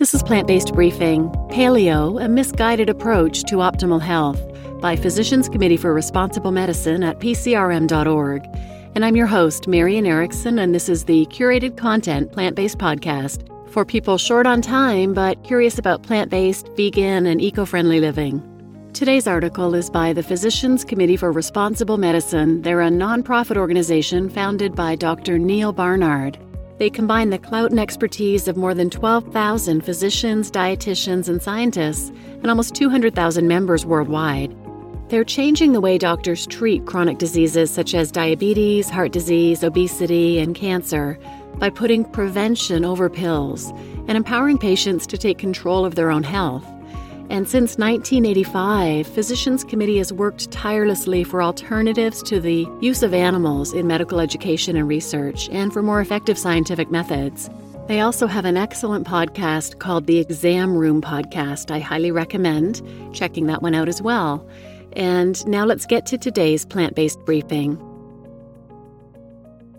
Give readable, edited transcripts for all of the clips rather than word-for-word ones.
This is Plant-Based Briefing, Paleo, a Misguided Approach to Optimal Health, by Physicians Committee for Responsible Medicine at PCRM.org. And I'm your host, Marian Erickson, and this is the curated content plant-based podcast for people short on time but curious about plant-based, vegan, and eco-friendly living. Today's article is by the Physicians Committee for Responsible Medicine. They're a nonprofit organization founded by Dr. Neil Barnard. They combine the clout and expertise of more than 12,000 physicians, dietitians, and scientists, and almost 200,000 members worldwide. They're changing the way doctors treat chronic diseases such as diabetes, heart disease, obesity, and cancer by putting prevention over pills and empowering patients to take control of their own health. And since 1985, Physicians Committee has worked tirelessly for alternatives to the use of animals in medical education and research, and for more effective scientific methods. They also have an excellent podcast called The Exam Room Podcast. I highly recommend checking that one out as well. And now let's get to today's plant-based briefing.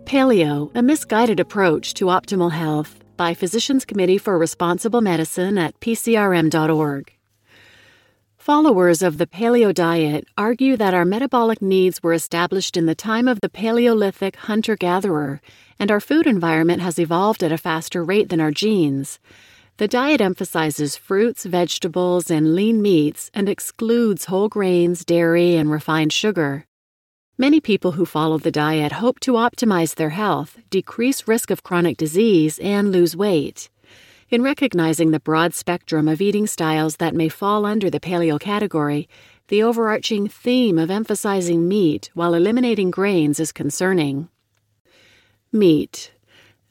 Paleo, a misguided approach to optimal health, by Physicians Committee for Responsible Medicine at PCRM.org. Followers of the Paleo diet argue that our metabolic needs were established in the time of the Paleolithic hunter-gatherer, and our food environment has evolved at a faster rate than our genes. The diet emphasizes fruits, vegetables, and lean meats, and excludes whole grains, dairy, and refined sugar. Many people who follow the diet hope to optimize their health, decrease risk of chronic disease, and lose weight. In recognizing the broad spectrum of eating styles that may fall under the paleo category, the overarching theme of emphasizing meat while eliminating grains is concerning. Meat.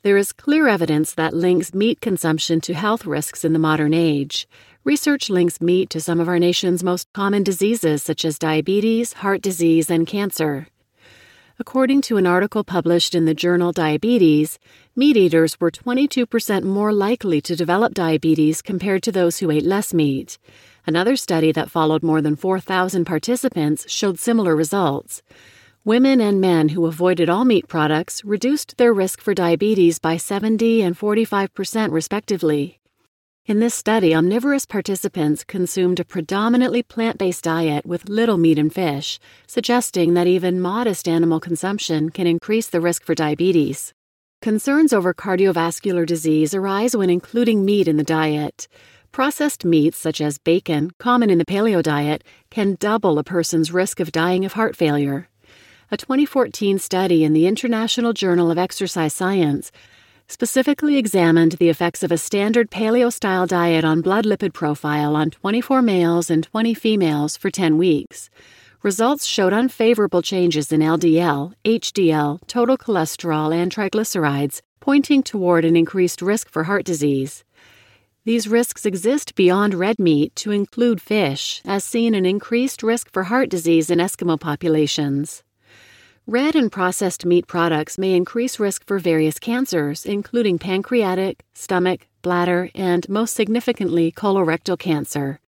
There is clear evidence that links meat consumption to health risks in the modern age. Research links meat to some of our nation's most common diseases such as diabetes, heart disease, and cancer. According to an article published in the journal Diabetes, meat eaters were 22% more likely to develop diabetes compared to those who ate less meat. Another study that followed more than 4,000 participants showed similar results. Women and men who avoided all meat products reduced their risk for diabetes by 70% and 45% respectively. In this study, omnivorous participants consumed a predominantly plant-based diet with little meat and fish, suggesting that even modest animal consumption can increase the risk for diabetes. Concerns over cardiovascular disease arise when including meat in the diet. Processed meats, such as bacon, common in the paleo diet, can double a person's risk of dying of heart failure. A 2014 study in the International Journal of Exercise Science specifically examined the effects of a standard paleo-style diet on blood lipid profile on 24 males and 20 females for 10 weeks. Results showed unfavorable changes in LDL, HDL, total cholesterol, and triglycerides, pointing toward an increased risk for heart disease. These risks exist beyond red meat to include fish, as seen in increased risk for heart disease in Eskimo populations. Red and processed meat products may increase risk for various cancers, including pancreatic, stomach, bladder, and most significantly, colorectal cancer.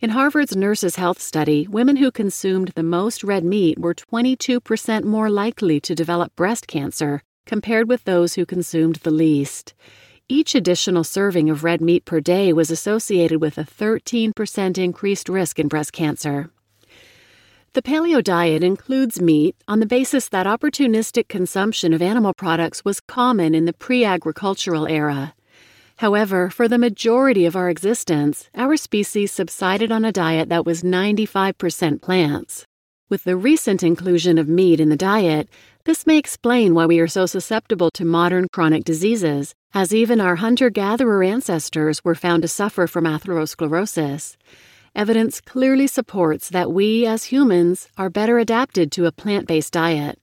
In Harvard's Nurses' Health Study, women who consumed the most red meat were 22% more likely to develop breast cancer compared with those who consumed the least. Each additional serving of red meat per day was associated with a 13% increased risk in breast cancer. The paleo diet includes meat on the basis that opportunistic consumption of animal products was common in the pre-agricultural era. However, for the majority of our existence, our species subsisted on a diet that was 95% plants. With the recent inclusion of meat in the diet, this may explain why we are so susceptible to modern chronic diseases, as even our hunter-gatherer ancestors were found to suffer from atherosclerosis. Evidence clearly supports that we, as humans, are better adapted to a plant-based diet.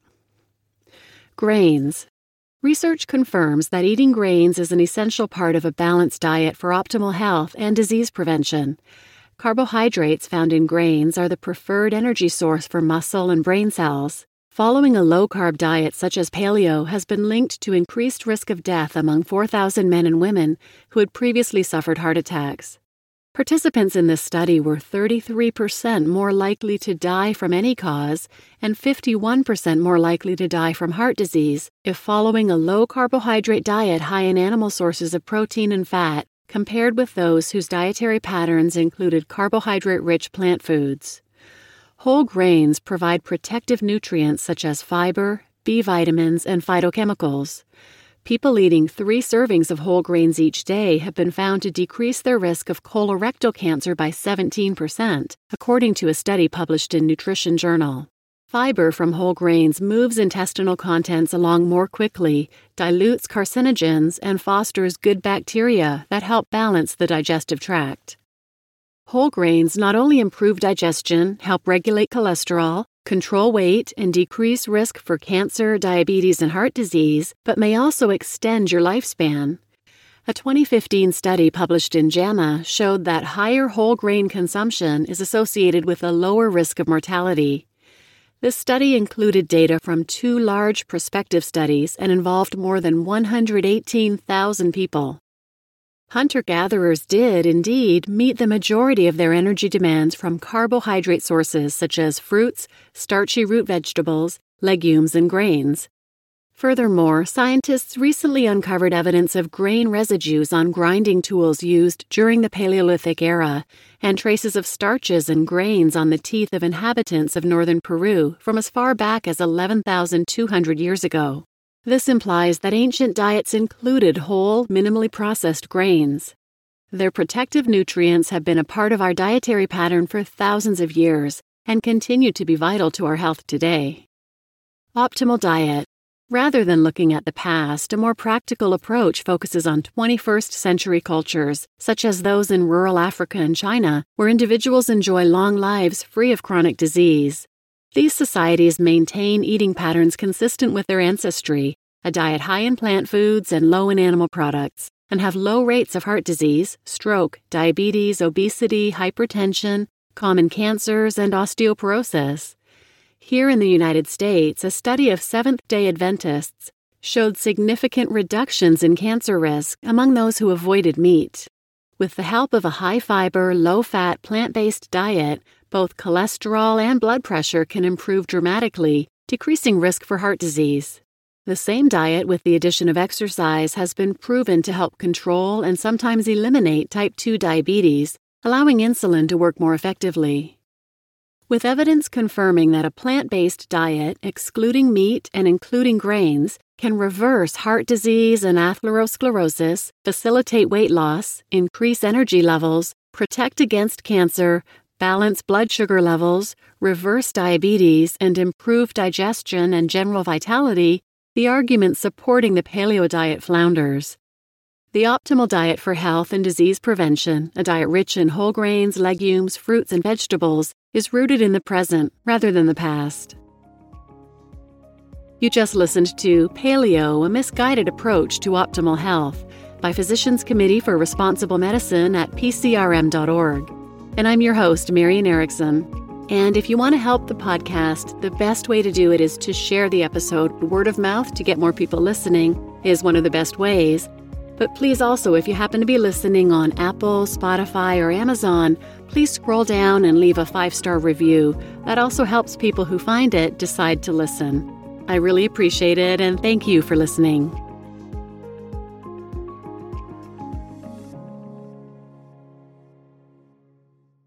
Grains. Research confirms that eating grains is an essential part of a balanced diet for optimal health and disease prevention. Carbohydrates found in grains are the preferred energy source for muscle and brain cells. Following a low-carb diet such as paleo has been linked to increased risk of death among 4,000 men and women who had previously suffered heart attacks. Participants in this study were 33% more likely to die from any cause and 51% more likely to die from heart disease if following a low-carbohydrate diet high in animal sources of protein and fat compared with those whose dietary patterns included carbohydrate-rich plant foods. Whole grains provide protective nutrients such as fiber, B vitamins, and phytochemicals. People eating 3 servings of whole grains each day have been found to decrease their risk of colorectal cancer by 17%, according to a study published in Nutrition Journal. Fiber from whole grains moves intestinal contents along more quickly, dilutes carcinogens, and fosters good bacteria that help balance the digestive tract. Whole grains not only improve digestion, help regulate cholesterol, control weight, and decrease risk for cancer, diabetes, and heart disease, but may also extend your lifespan. A 2015 study published in JAMA showed that higher whole grain consumption is associated with a lower risk of mortality. This study included data from 2 large prospective studies and involved more than 118,000 people. Hunter-gatherers did, indeed, meet the majority of their energy demands from carbohydrate sources such as fruits, starchy root vegetables, legumes, and grains. Furthermore, scientists recently uncovered evidence of grain residues on grinding tools used during the Paleolithic era, and traces of starches and grains on the teeth of inhabitants of northern Peru from as far back as 11,200 years ago. This implies that ancient diets included whole, minimally processed grains. Their protective nutrients have been a part of our dietary pattern for thousands of years and continue to be vital to our health today. Optimal diet. Rather than looking at the past, a more practical approach focuses on 21st century cultures, such as those in rural Africa and China, where individuals enjoy long lives free of chronic disease. These societies maintain eating patterns consistent with their ancestry, a diet high in plant foods and low in animal products, and have low rates of heart disease, stroke, diabetes, obesity, hypertension, common cancers, and osteoporosis. Here in the United States, a study of Seventh-day Adventists showed significant reductions in cancer risk among those who avoided meat. With the help of a high-fiber, low-fat, plant-based diet, both cholesterol and blood pressure can improve dramatically, decreasing risk for heart disease. The same diet with the addition of exercise has been proven to help control and sometimes eliminate type 2 diabetes, allowing insulin to work more effectively. With evidence confirming that a plant-based diet, excluding meat and including grains, can reverse heart disease and atherosclerosis, facilitate weight loss, increase energy levels, protect against cancer, balance blood sugar levels, reverse diabetes, and improve digestion and general vitality, the argument supporting the paleo diet flounders. The optimal diet for health and disease prevention, a diet rich in whole grains, legumes, fruits, and vegetables, is rooted in the present rather than the past. You just listened to Paleo, a Misguided Approach to Optimal Health, by Physicians Committee for Responsible Medicine at PCRM.org. And I'm your host, Marian Erickson. And if you want to help the podcast, the best way to do it is to share the episode. Word of mouth to get more people listening is one of the best ways. But please also, if you happen to be listening on Apple, Spotify, or Amazon, please scroll down and leave a 5-star review. That also helps people who find it decide to listen. I really appreciate it, and thank you for listening.